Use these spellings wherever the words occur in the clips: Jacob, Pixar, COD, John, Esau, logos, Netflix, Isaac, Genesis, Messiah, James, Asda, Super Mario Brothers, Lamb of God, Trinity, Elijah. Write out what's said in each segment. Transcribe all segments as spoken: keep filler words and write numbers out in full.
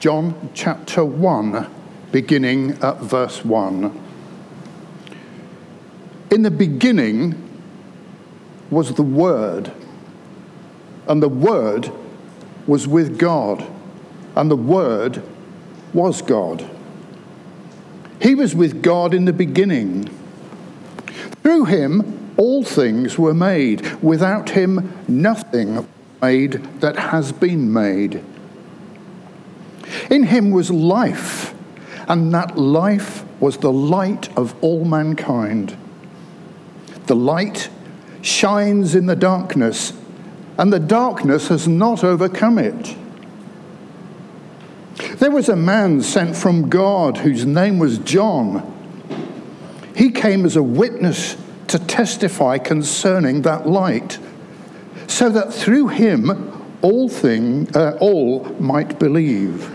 John chapter one, beginning at verse one. In the beginning was the Word, and the Word was with God, and the Word was God. He was with God in the beginning. Through him all things were made. Without him nothing was made that has been made. In him was life, and that life was the light of all mankind. The light shines in the darkness, and the darkness has not overcome it. There was a man sent from God whose name was John. He came as a witness to testify concerning that light, so that through him all thing, uh, all might believe.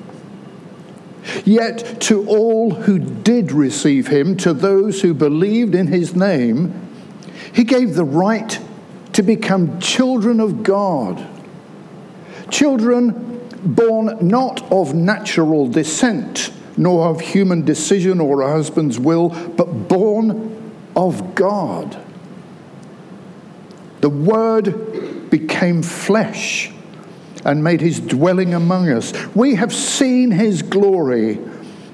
Yet to all who did receive him, to those who believed in his name, he gave the right to become children of God, children born not of natural descent, nor of human decision or a husband's will, but born of God. The Word became flesh and made his dwelling among us. We have seen his glory,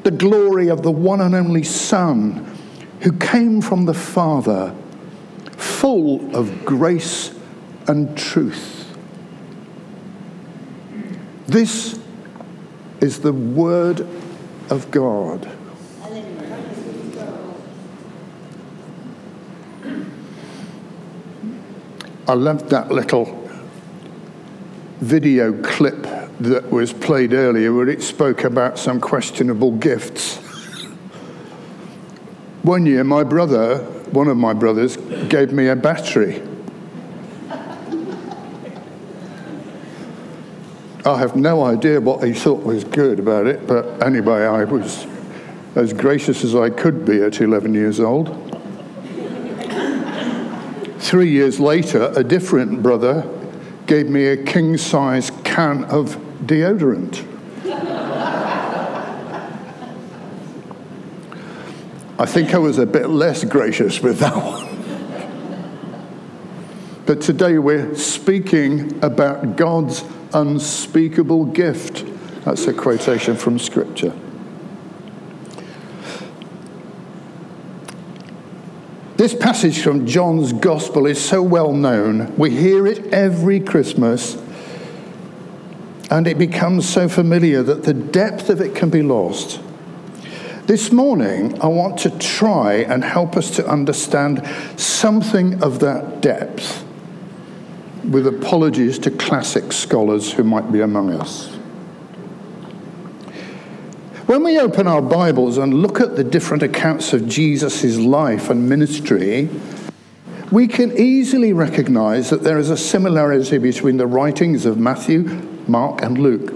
the glory of the one and only Son, who came from the Father, full of grace and truth. This is the Word of God. I loved that little video clip that was played earlier where it spoke about some questionable gifts. One year, my brother, one of my brothers, gave me a battery. I have no idea what he thought was good about it, but anyway, I was as gracious as I could be at eleven years old. Three years later, a different brother gave me a king-size can of deodorant. I think I was a bit less gracious with that one. But today we're speaking about God's unspeakable gift. That's a quotation from Scripture. This passage from John's Gospel is so well known. We hear it every Christmas, and it becomes so familiar that the depth of it can be lost. This morning, I want to try and help us to understand something of that depth, with apologies to classic scholars who might be among us. When we open our Bibles and look at the different accounts of Jesus' life and ministry, we can easily recognize that there is a similarity between the writings of Matthew, Mark, and Luke,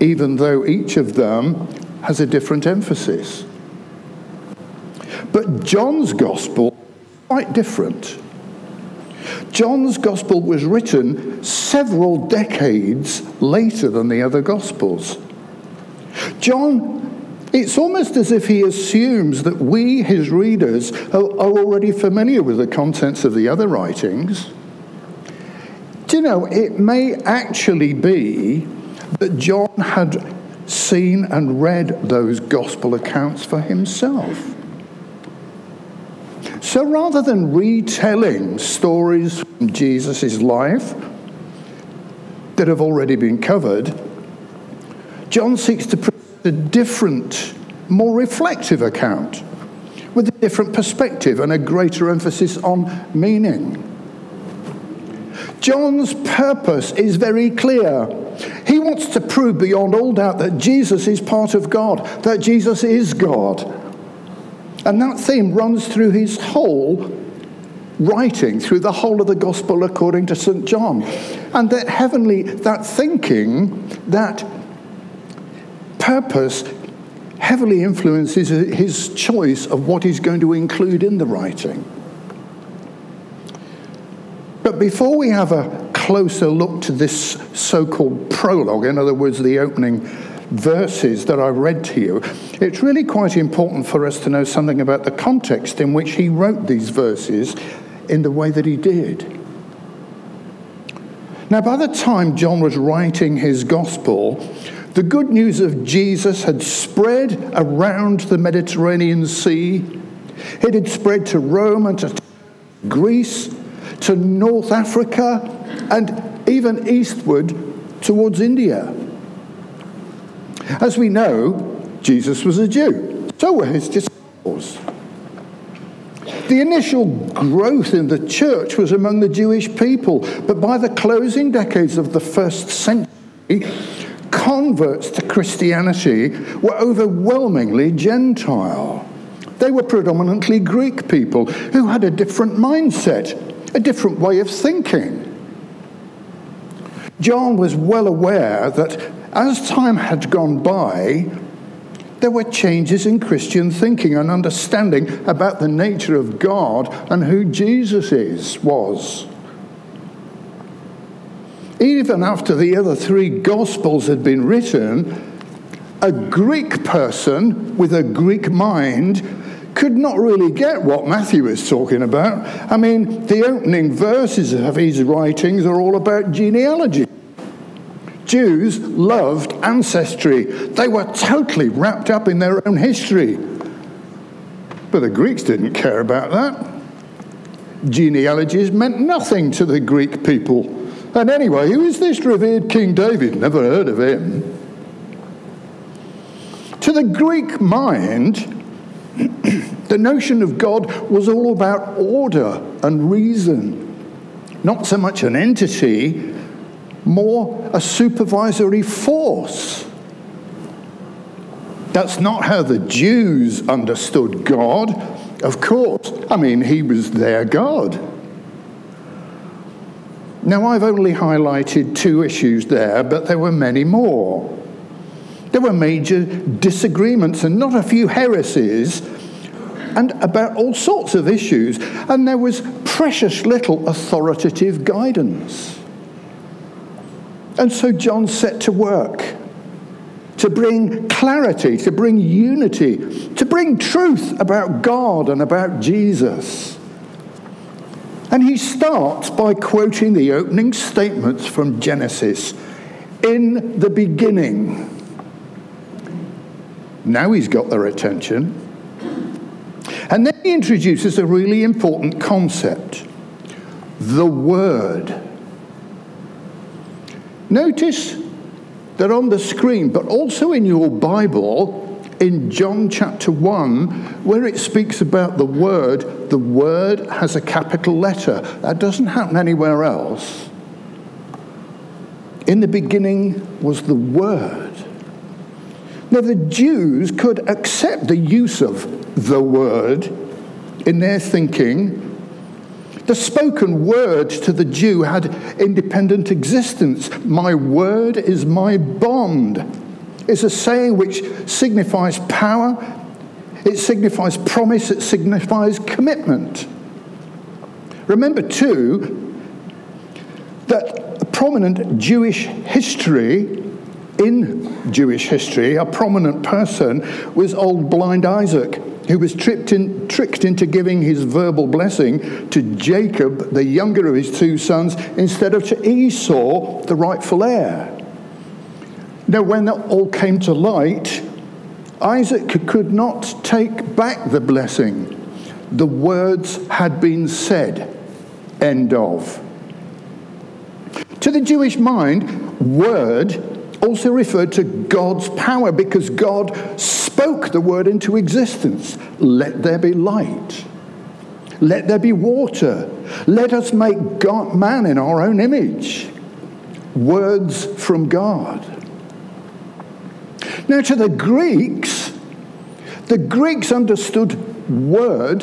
even though each of them has a different emphasis. But John's Gospel is quite different. John's Gospel was written several decades later than the other Gospels. John, it's almost as if he assumes that we, his readers, are, are already familiar with the contents of the other writings. Do you know, it may actually be that John had seen and read those gospel accounts for himself. So rather than retelling stories from Jesus' life that have already been covered, John seeks to present a different, more reflective account with a different perspective and a greater emphasis on meaning. John's purpose is very clear. He wants to prove beyond all doubt that Jesus is part of God, that Jesus is God. And that theme runs through his whole writing, through the whole of the Gospel according to Saint John. And that heavenly, that thinking, that purpose heavily influences his choice of what he's going to include in the writing. But before we have a closer look to this so-called prologue, in other words, the opening verses that I read to you, it's really quite important for us to know something about the context in which he wrote these verses in the way that he did. Now, by the time John was writing his gospel, the good news of Jesus had spread around the Mediterranean Sea. It had spread to Rome and to Greece, to North Africa, and even eastward towards India. As we know, Jesus was a Jew. So were his disciples. The initial growth in the church was among the Jewish people, but by the closing decades of the first century, converts to Christianity were overwhelmingly Gentile. They were predominantly Greek people who had a different mindset, a different way of thinking. John was well aware that as time had gone by, there were changes in Christian thinking and understanding about the nature of God and who Jesus is, was. Even after the other three Gospels had been written, a Greek person with a Greek mind could not really get what Matthew is talking about. I mean, the opening verses of his writings are all about genealogy. Jews loved ancestry. They were totally wrapped up in their own history. But the Greeks didn't care about that. Genealogies meant nothing to the Greek people. And anyway, who is this revered King David? Never heard of him. To the Greek mind, the notion of God was all about order and reason. Not so much an entity, more a supervisory force. That's not how the Jews understood God, of course. I mean, he was their God. Now, I've only highlighted two issues there, but there were many more. There were major disagreements and not a few heresies and about all sorts of issues, and there was precious little authoritative guidance. And so John set to work to bring clarity, to bring unity, to bring truth about God and about Jesus. And he starts by quoting the opening statements from Genesis. In the beginning. Now he's got their attention. And then he introduces a really important concept, the Word. Notice that on the screen, but also in your Bible, in John chapter one, where it speaks about the Word, the Word has a capital letter. That doesn't happen anywhere else. In the beginning was the Word. Now, the Jews could accept the use of the Word in their thinking. The spoken word to the Jew had independent existence. My word is my bond. It's a saying which signifies power, it signifies promise, it signifies commitment. Remember, too, that prominent Jewish history In Jewish history, a prominent person was old blind Isaac, who was tricked in, tricked into giving his verbal blessing to Jacob, the younger of his two sons, instead of to Esau, the rightful heir. Now, when that all came to light, Isaac could not take back the blessing. The words had been said. End of. To the Jewish mind, word also referred to God's power, because God spoke the word into existence. Let there be light. Let there be water. Let us make God, man in our own image. Words from God. Now to the Greeks, the Greeks understood word,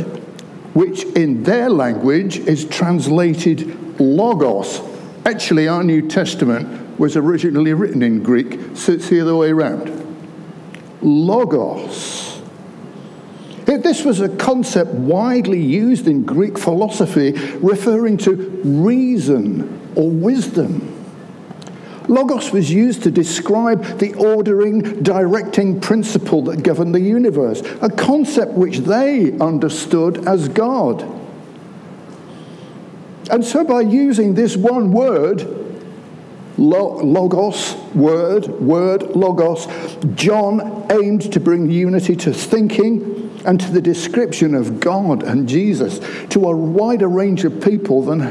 which in their language is translated logos. Actually, our New Testament was originally written in Greek, so it's the other way around. Logos. This was a concept widely used in Greek philosophy, referring to reason or wisdom. Logos was used to describe the ordering, directing principle that governed the universe, a concept which they understood as God. And so by using this one word, lo- logos, word, word, logos, John aimed to bring unity to thinking and to the description of God and Jesus to a wider range of people than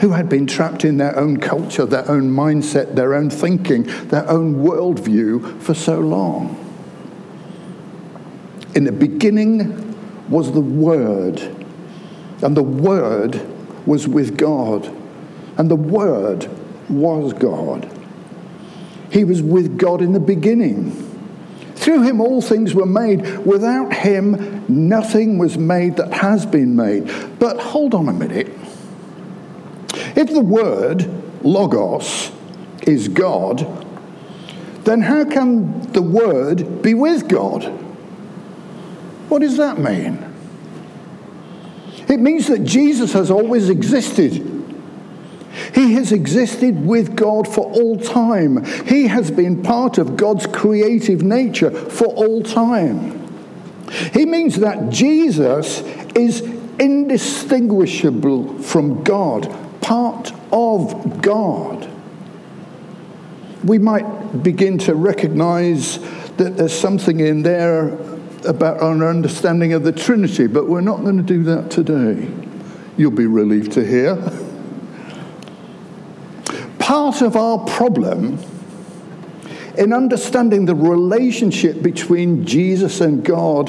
who had been trapped in their own culture, their own mindset, their own thinking, their own worldview for so long. In the beginning was the Word, and the Word was with God, and the Word was God. He was with God in the beginning. Through him all things were made. Without him nothing was made that has been made. But hold on a minute. If the word, logos, is God, then how can the word be with God? What does that mean? It means that Jesus has always existed. He has existed with God for all time. He has been part of God's creative nature for all time. It means that Jesus is indistinguishable from God, part of God. We might begin to recognize that there's something in there about our understanding of the Trinity, but we're not going to do that today. You'll be relieved to hear. Part of our problem in understanding the relationship between Jesus and God,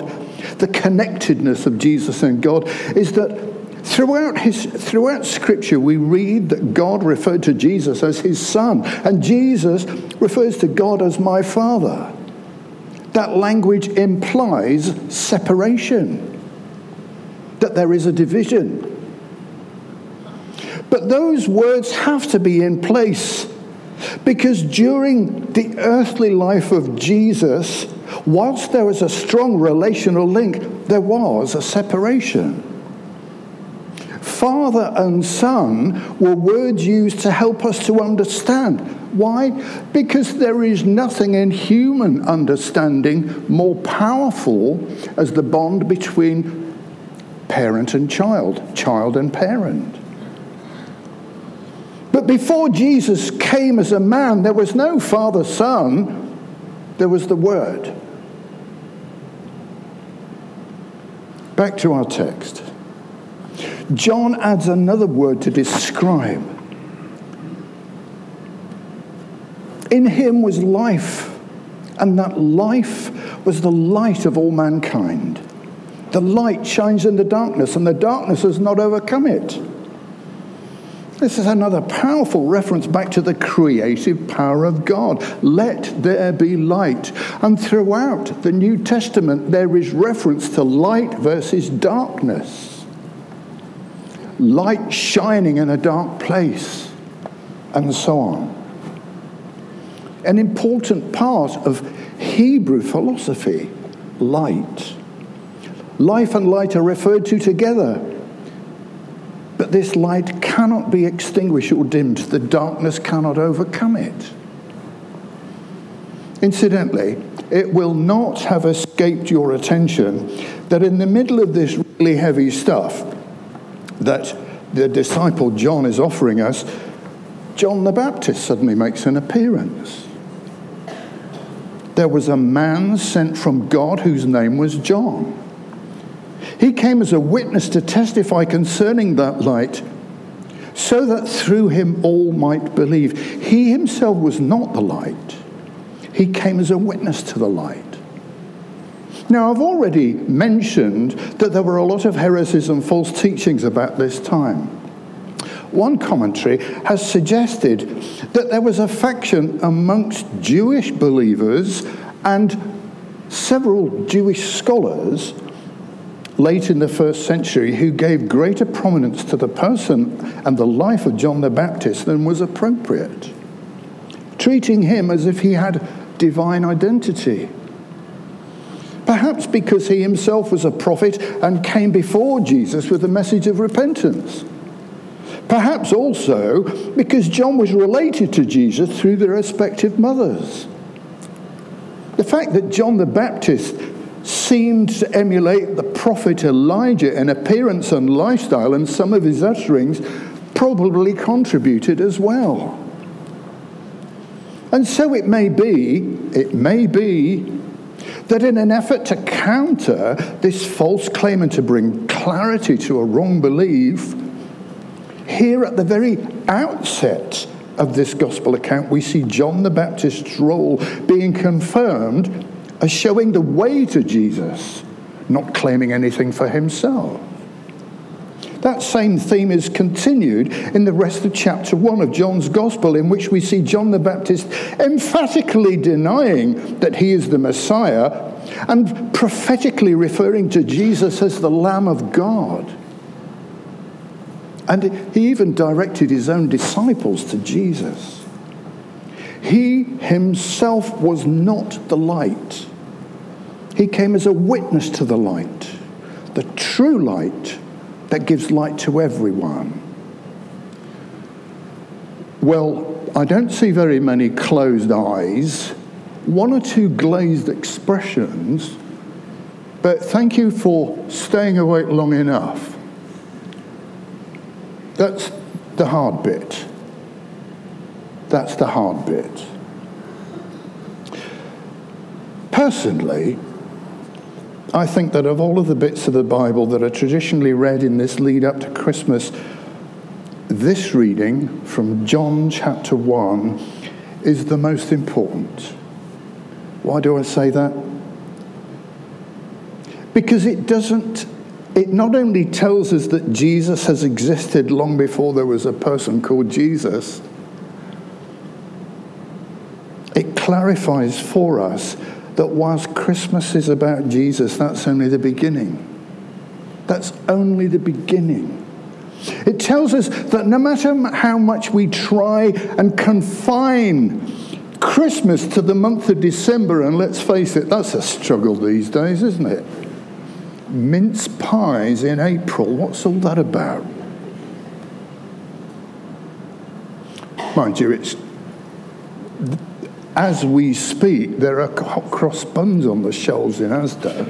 the connectedness of Jesus and God, is that Throughout his, throughout Scripture, we read that God referred to Jesus as his son, and Jesus refers to God as my father. That language implies separation, that there is a division. But those words have to be in place, because during the earthly life of Jesus, whilst there was a strong relational link, there was a separation. Father and son were words used to help us to understand. Why? Because there is nothing in human understanding more powerful as the bond between parent and child, child and parent. But before Jesus came as a man, there was no father-son, there was the Word. Back to our text. John adds another word to describe. In him was life, and that life was the light of all mankind. The light shines in the darkness, and the darkness has not overcome it. This is another powerful reference back to the creative power of God. Let there be light. And throughout the New Testament, there is reference to light versus darkness. Light shining in a dark place, and so on. An important part of Hebrew philosophy, light. Life and light are referred to together, but this light cannot be extinguished or dimmed. The darkness cannot overcome it. Incidentally, it will not have escaped your attention that in the middle of this really heavy stuff that the disciple John is offering us, John the Baptist suddenly makes an appearance. There was a man sent from God whose name was John. He came as a witness to testify concerning that light, so that through him all might believe. He himself was not the light. He came as a witness to the light. Now, I've already mentioned that there were a lot of heresies and false teachings about this time. One commentary has suggested that there was a faction amongst Jewish believers and several Jewish scholars late in the first century who gave greater prominence to the person and the life of John the Baptist than was appropriate, treating him as if he had divine identity. Perhaps because he himself was a prophet and came before Jesus with a message of repentance. Perhaps also because John was related to Jesus through their respective mothers. The fact that John the Baptist seemed to emulate the prophet Elijah in appearance and lifestyle, and some of his utterings, probably contributed as well. And so it may be, it may be, that in an effort to counter this false claim and to bring clarity to a wrong belief, here at the very outset of this gospel account, we see John the Baptist's role being confirmed as showing the way to Jesus, not claiming anything for himself. That same theme is continued in the rest of chapter one of John's Gospel, in which we see John the Baptist emphatically denying that he is the Messiah and prophetically referring to Jesus as the Lamb of God. And he even directed his own disciples to Jesus. He himself was not the light. He came as a witness to the light, the true light that gives light to everyone. Well, I don't see very many closed eyes, one or two glazed expressions, but thank you for staying awake long enough. That's the hard bit. That's the hard bit. Personally, I think that of all of the bits of the Bible that are traditionally read in this lead up to Christmas, this reading from John chapter one is the most important. Why do I say that? Because it doesn't, it not only tells us that Jesus has existed long before there was a person called Jesus, it clarifies for us that whilst Christmas is about Jesus, that's only the beginning. That's only the beginning. It tells us that no matter how much we try and confine Christmas to the month of December, and let's face it, that's a struggle these days, isn't it? Mince pies in April, what's all that about? Mind you, it's... as we speak, there are hot cross buns on the shelves in Asda.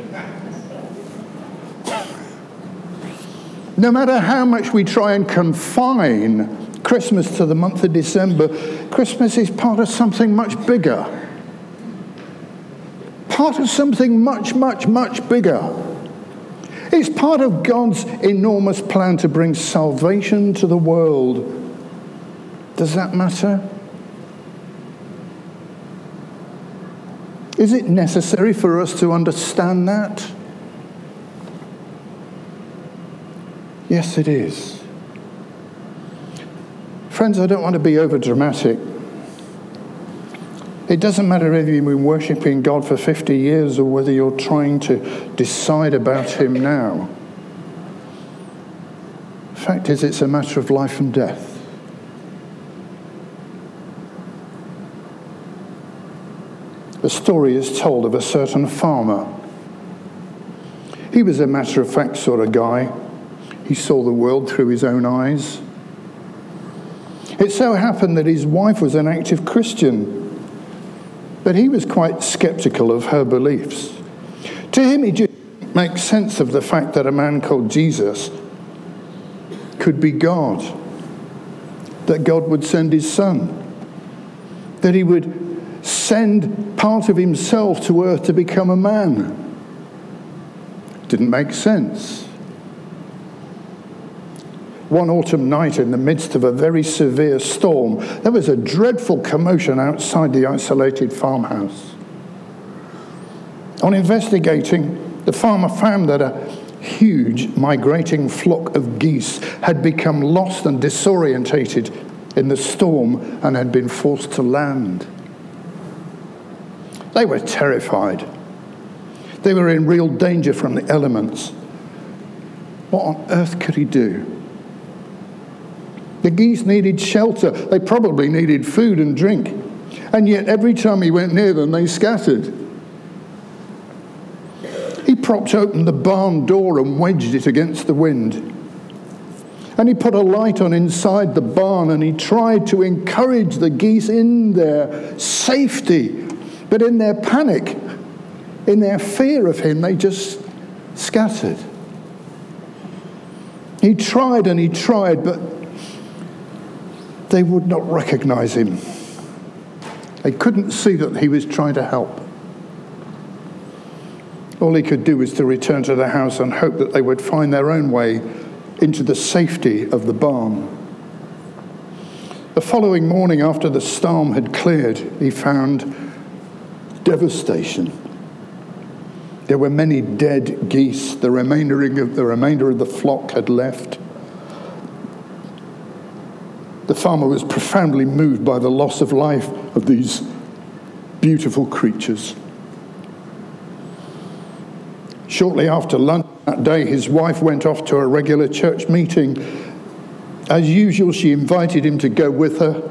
No matter how much we try and confine Christmas to the month of December, Christmas is part of something much bigger. Part of something much, much, much bigger. It's part of God's enormous plan to bring salvation to the world. Does that matter? Is it necessary for us to understand that? Yes, it is. Friends, I don't want to be overdramatic. It doesn't matter if you've been worshipping God for fifty years or whether you're trying to decide about him now. The fact is, it's a matter of life and death. The story is told of a certain farmer. He was a matter-of-fact sort of guy. He saw the world through his own eyes. It so happened that his wife was an active Christian, but he was quite skeptical of her beliefs. To him, he just didn't make sense of the fact that a man called Jesus could be God, that God would send his son, that he would send part of himself to earth to become a man. Didn't make sense. One autumn night, in the midst of a very severe storm, there was a dreadful commotion outside the isolated farmhouse. On investigating, the farmer found that a huge migrating flock of geese had become lost and disorientated in the storm and had been forced to land. They were terrified. They were in real danger from the elements. What on earth could he do? The geese needed shelter. They probably needed food and drink. And yet every time he went near them, they scattered. He propped open the barn door and wedged it against the wind. And he put a light on inside the barn and he tried to encourage the geese in their safety. But in their panic, in their fear of him, they just scattered. He tried and he tried, but they would not recognize him. They couldn't see that he was trying to help. All he could do was to return to the house and hope that they would find their own way into the safety of the barn. The following morning, after the storm had cleared, he found devastation. There were many dead geese. The remainder of the remainder of the flock had left. The farmer was profoundly moved by the loss of life of these beautiful creatures. Shortly after lunch that day, his wife went off to a regular church meeting. As usual, she invited him to go with her.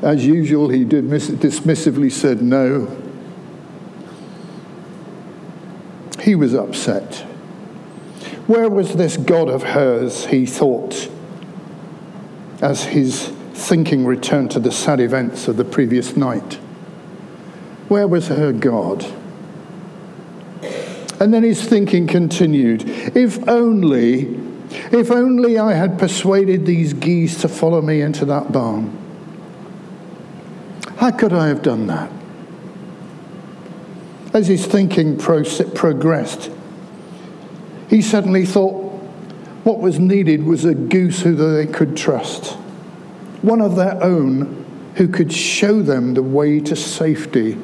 As usual, he dismissively said no. He was upset. Where was this God of hers, he thought, as his thinking returned to the sad events of the previous night. Where was her God? And then his thinking continued. If only, if only I had persuaded these geese to follow me into that barn. How could I have done that? As his thinking pro- progressed, he suddenly thought, what was needed was a goose who they could trust, one of their own who could show them the way to safety.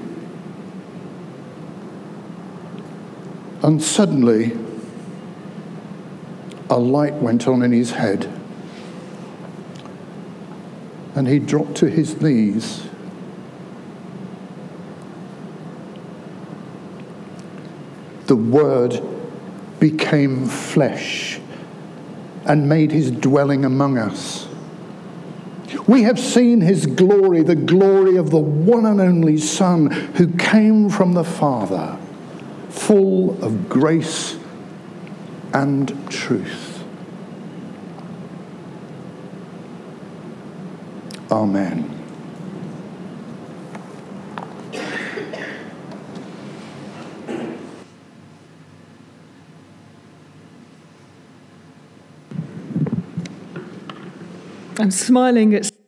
And suddenly, a light went on in his head, and he dropped to his knees. The Word became flesh and made his dwelling among us. We have seen his glory, the glory of the one and only Son who came from the Father, full of grace and truth. Amen. I'm smiling at